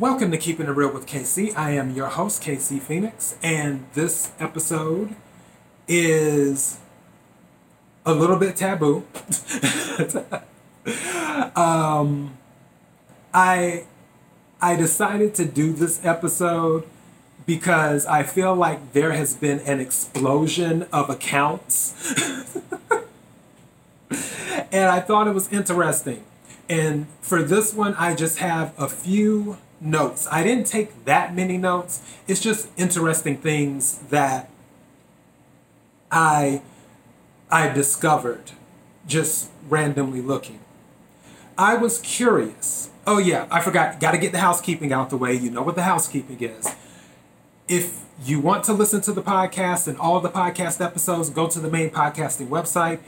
Welcome to Keeping It Real with KC. I am your host, KC Phoenix, and this episode is a little bit taboo. I decided to do this episode because I feel like there has been an explosion of accounts, and I thought it was interesting. And for this one, I just have a few notes. I didn't take that many notes. It's just interesting things that I discovered just randomly looking. I was curious. Oh yeah, I forgot. Got to get the housekeeping out the way. You know what the housekeeping is. If you want to listen to the podcast and all the podcast episodes, go to the main podcasting website,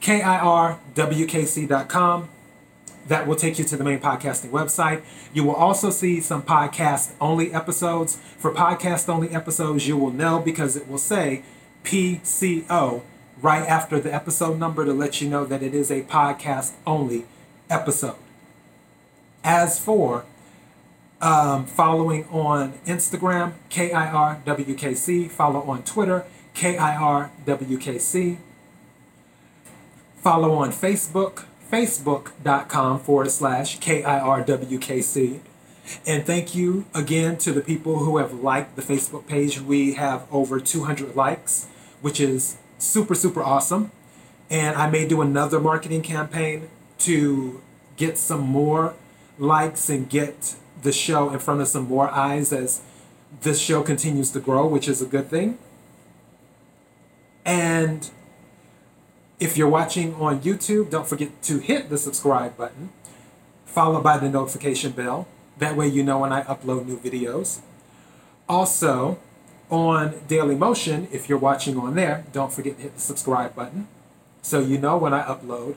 kirwkc.com. That will take you to the main podcasting website. You will also see some podcast-only episodes. For podcast-only episodes, you will know because it will say PCO right after the episode number to let you know that it is a podcast-only episode. As for following on Instagram, KIRWKC. Follow on Twitter, KIRWKC. Follow on Facebook, facebook.com/KIRWKC. And thank you again to the people who have liked the Facebook page. We have over 200 likes, which is super, super awesome. And I may do another marketing campaign to get some more likes and get the show in front of some more eyes as this show continues to grow, which is a good thing. And if you're watching on YouTube, don't forget to hit the subscribe button, followed by the notification bell. That way you know when I upload new videos. Also, on Daily Motion, if you're watching on there, don't forget to hit the subscribe button so you know when I upload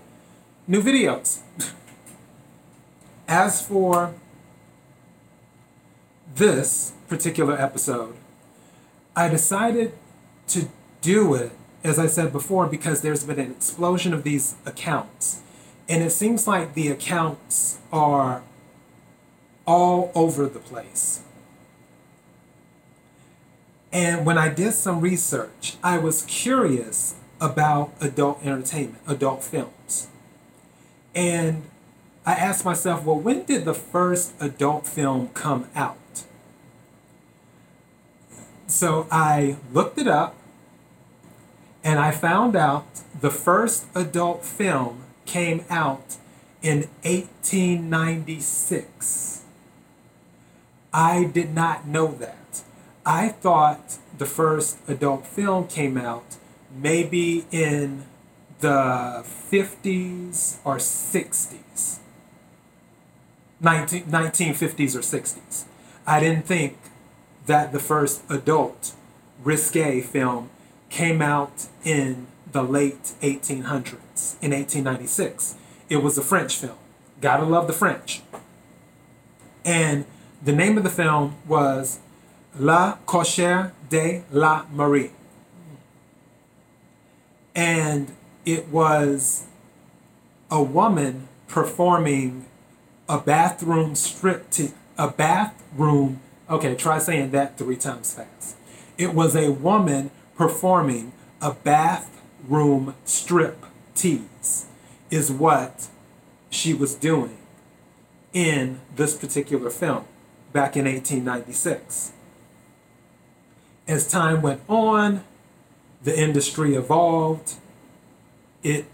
new videos. As for this particular episode, I decided to do it, as I said before, because there's been an explosion of these accounts. And it seems like the accounts are all over the place. And when I did some research, I was curious about adult entertainment, adult films. And I asked myself, well, when did the first adult film come out? So I looked it up. And I found out the first adult film came out in 1896. I did not know that. I thought the first adult film came out maybe in the 50s or 60s. 1950s or 60s. I didn't think that the first adult risque film came out in the late 1800s, in 1896. It was a French film. Gotta love the French. And the name of the film was La Cocher de la Marie. And it was a woman performing It was a woman performing a bathroom strip tease is what she was doing in this particular film back in 1896. As time went on, the industry evolved, it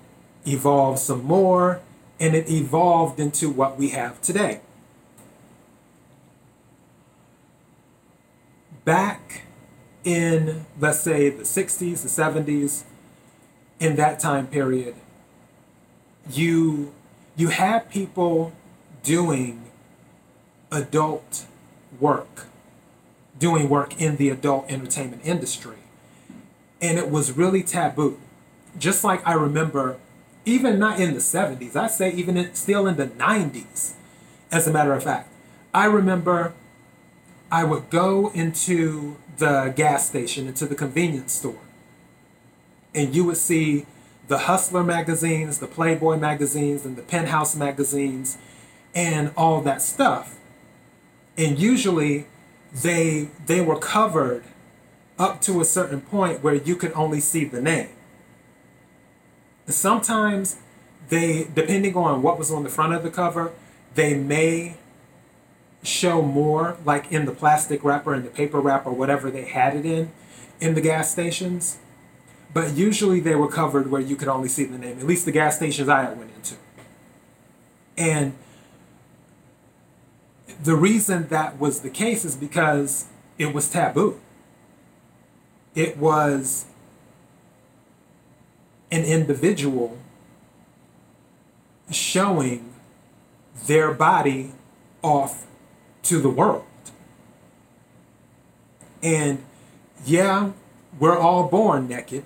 evolved some more, and it evolved into what we have today. Back in, let's say, the 60s, the 70s, in that time period, you had people doing adult work, doing work in the adult entertainment industry. And it was really taboo. Just like I remember, even not in the 70s, I say even still in the 90s, as a matter of fact. I remember I would go into the gas station, into the convenience store, and you would see the Hustler magazines, the Playboy magazines, and the Penthouse magazines, and all that stuff. And usually they were covered up to a certain point where you could only see the name. Sometimes they, depending on what was on the front of the cover, they may show more, like in the plastic wrapper and the paper wrapper, whatever they had it in the gas stations. But usually they were covered where you could only see the name, at least the gas stations I went into. And the reason that was the case is because it was taboo. It was an individual showing their body off to the world. And yeah, we're all born naked.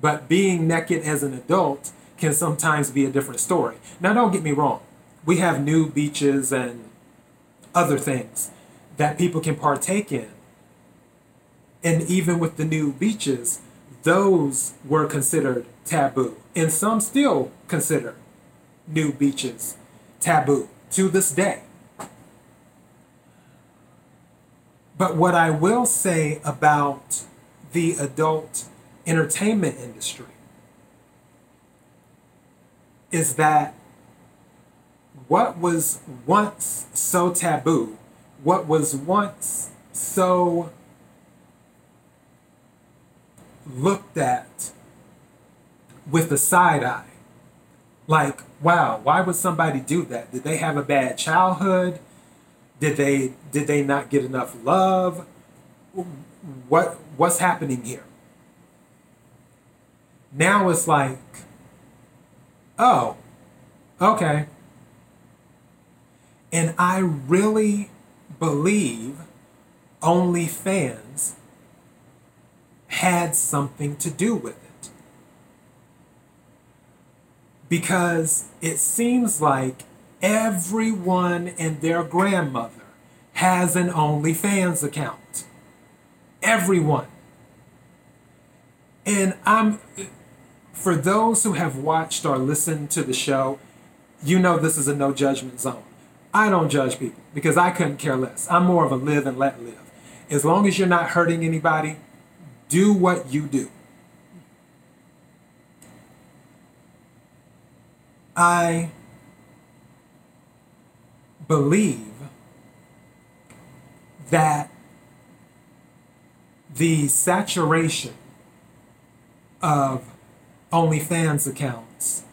But being naked as an adult can sometimes be a different story. Now, don't get me wrong. We have nude beaches and other things that people can partake in. And even with the nude beaches, those were considered taboo. And some still consider nude beaches taboo to this day. But what I will say about the adult entertainment industry is that what was once so taboo, what was once so looked at with a side eye, like, wow, why would somebody do that? Did they have a bad childhood? Did they not get enough love? What's happening here? Now it's like, oh, okay. And I really believe OnlyFans had something to do with it. Because it seems like everyone and their grandmother has an OnlyFans account. Everyone. And for those who have watched or listened to the show, you know this is a no judgment zone. I don't judge people because I couldn't care less. I'm more of a live and let live. As long as you're not hurting anybody, do what you do. I believe that the saturation of OnlyFans accounts,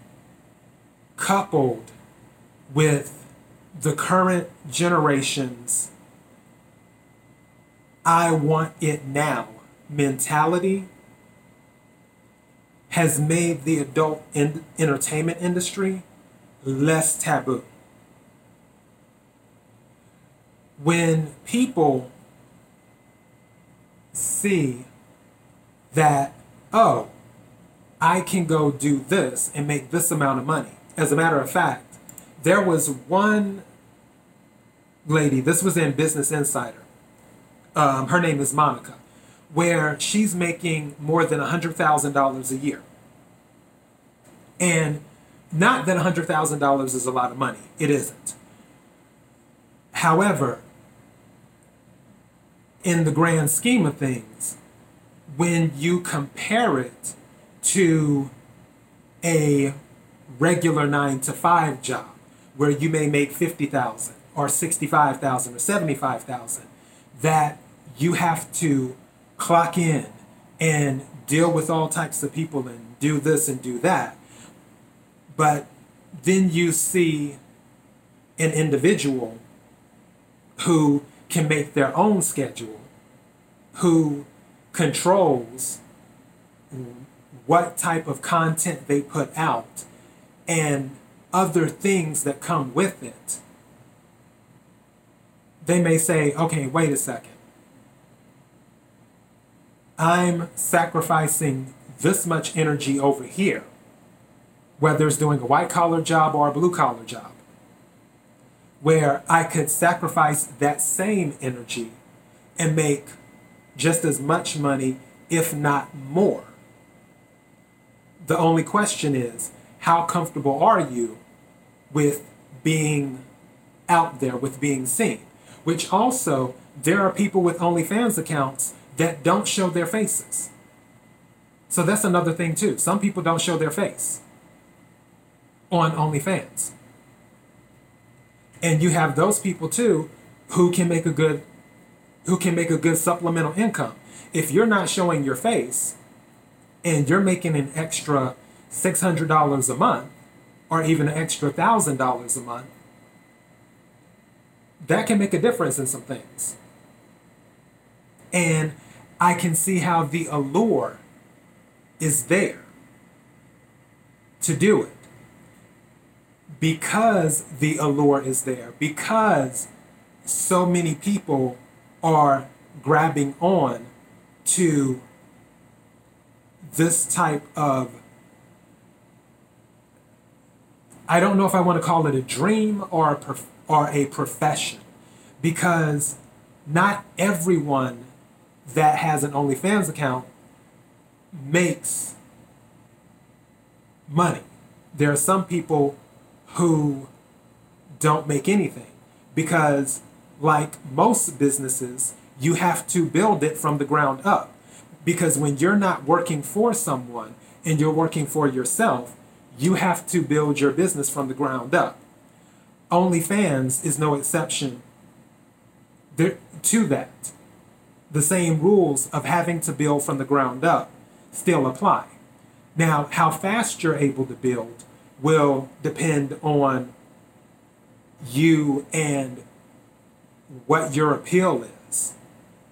coupled with the current generation's I want it now mentality, has made the adult entertainment industry less taboo. When people see that, oh, I can go do this and make this amount of money. As a matter of fact, there was one lady, this was in Business Insider, her name is Monica, where she's making more than $100,000 a year. And not that $100,000 is a lot of money, it isn't. However, in the grand scheme of things, when you compare it to a regular 9-to-5 job where you may make $50,000 or $65,000 or $75,000, that you have to clock in and deal with all types of people and do this and do that. But then you see an individual who can make their own schedule, who controls what type of content they put out and other things that come with it. They may say, okay, wait a second. I'm sacrificing this much energy over here, whether it's doing a white-collar job or a blue-collar job, where I could sacrifice that same energy and make just as much money, if not more. The only question is, how comfortable are you with being out there, with being seen. Which also, there are people with OnlyFans accounts that don't show their faces. So that's another thing too. Some people don't show their face on OnlyFans. And you have those people too who can make a good supplemental income. If you're not showing your face and you're making an extra $600 a month or even an extra $1,000 a month, that can make a difference in some things. And I can see how the allure is there to do it. Because the allure is there, because so many people are grabbing on to this type of, I don't know if I want to call it a dream or a profession, because not everyone that has an OnlyFans account makes money. There are some people who don't make anything, because like most businesses, you have to build it from the ground up, because when you're not working for someone and you're working for yourself, you have to build your business from the ground up. OnlyFans is no exception to that. The same rules of having to build from the ground up still apply. Now, how fast you're able to build will depend on you and what your appeal is,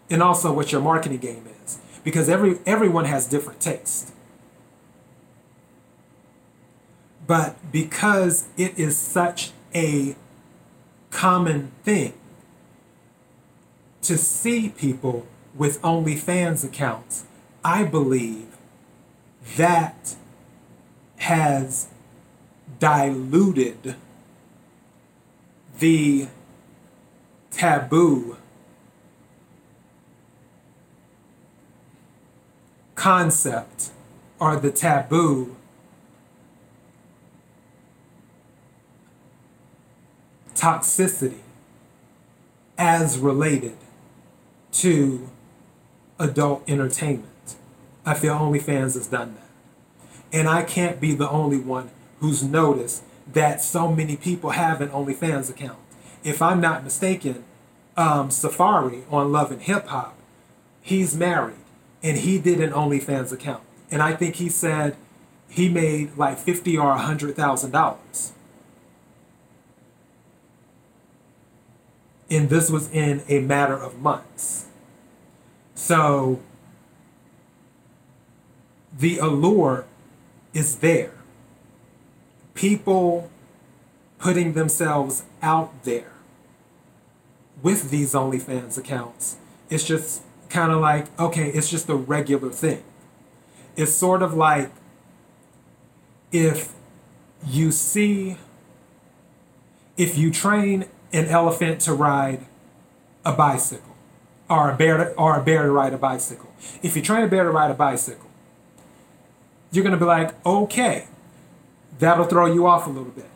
and also what your marketing game is, because everyone has different tastes. But because it is such a common thing to see people with OnlyFans accounts, I believe that has diluted the taboo concept or the taboo toxicity as related to adult entertainment. I feel OnlyFans has done that. And I can't be the only one who's noticed that so many people have an OnlyFans account. If I'm not mistaken, Safari on Love and Hip Hop, he's married and he did an OnlyFans account. And I think he said he made like $50,000 or $100,000. And this was in a matter of months. So the allure is there. People putting themselves out there with these OnlyFans accounts, it's just kind of like, okay, it's just a regular thing. It's sort of like if you train an elephant to ride a bicycle, or a bear to ride a bicycle. If you train a bear to ride a bicycle, you're going to be like, okay, that'll throw you off a little bit.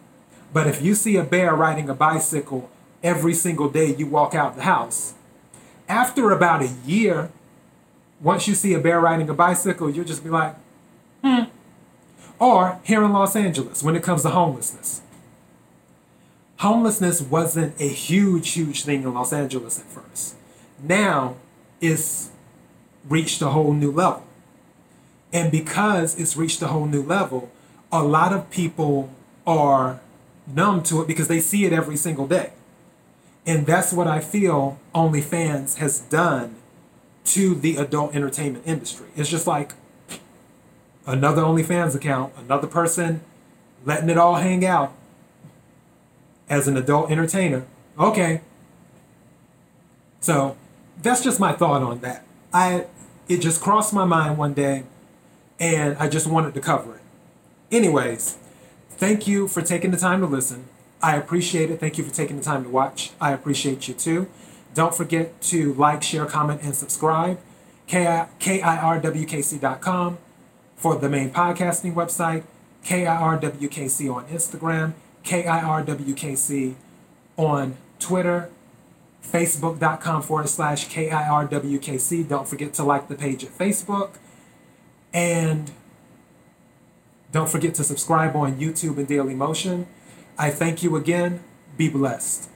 But if you see a bear riding a bicycle every single day you walk out the house, after about a year, once you see a bear riding a bicycle, you'll just be like, Or here in Los Angeles, when it comes to homelessness. Homelessness wasn't a huge thing in Los Angeles at first. Now it's reached a whole new level. And because it's reached a whole new level, a lot of people are numb to it because they see it every single day. And that's what I feel OnlyFans has done to the adult entertainment industry. It's just like another OnlyFans account, another person letting it all hang out as an adult entertainer. Okay. So that's just my thought on that. It just crossed my mind one day and I just wanted to cover it. Anyways, thank you for taking the time to listen. I appreciate it. Thank you for taking the time to watch. I appreciate you too. Don't forget to like, share, comment, and subscribe. kirwkc.com for the main podcasting website, kirwkc on Instagram, KIRWKC on Twitter, Facebook.com/KIRWKC. Don't forget to like the page at Facebook. And don't forget to subscribe on YouTube and Daily Motion. I thank you again. Be blessed.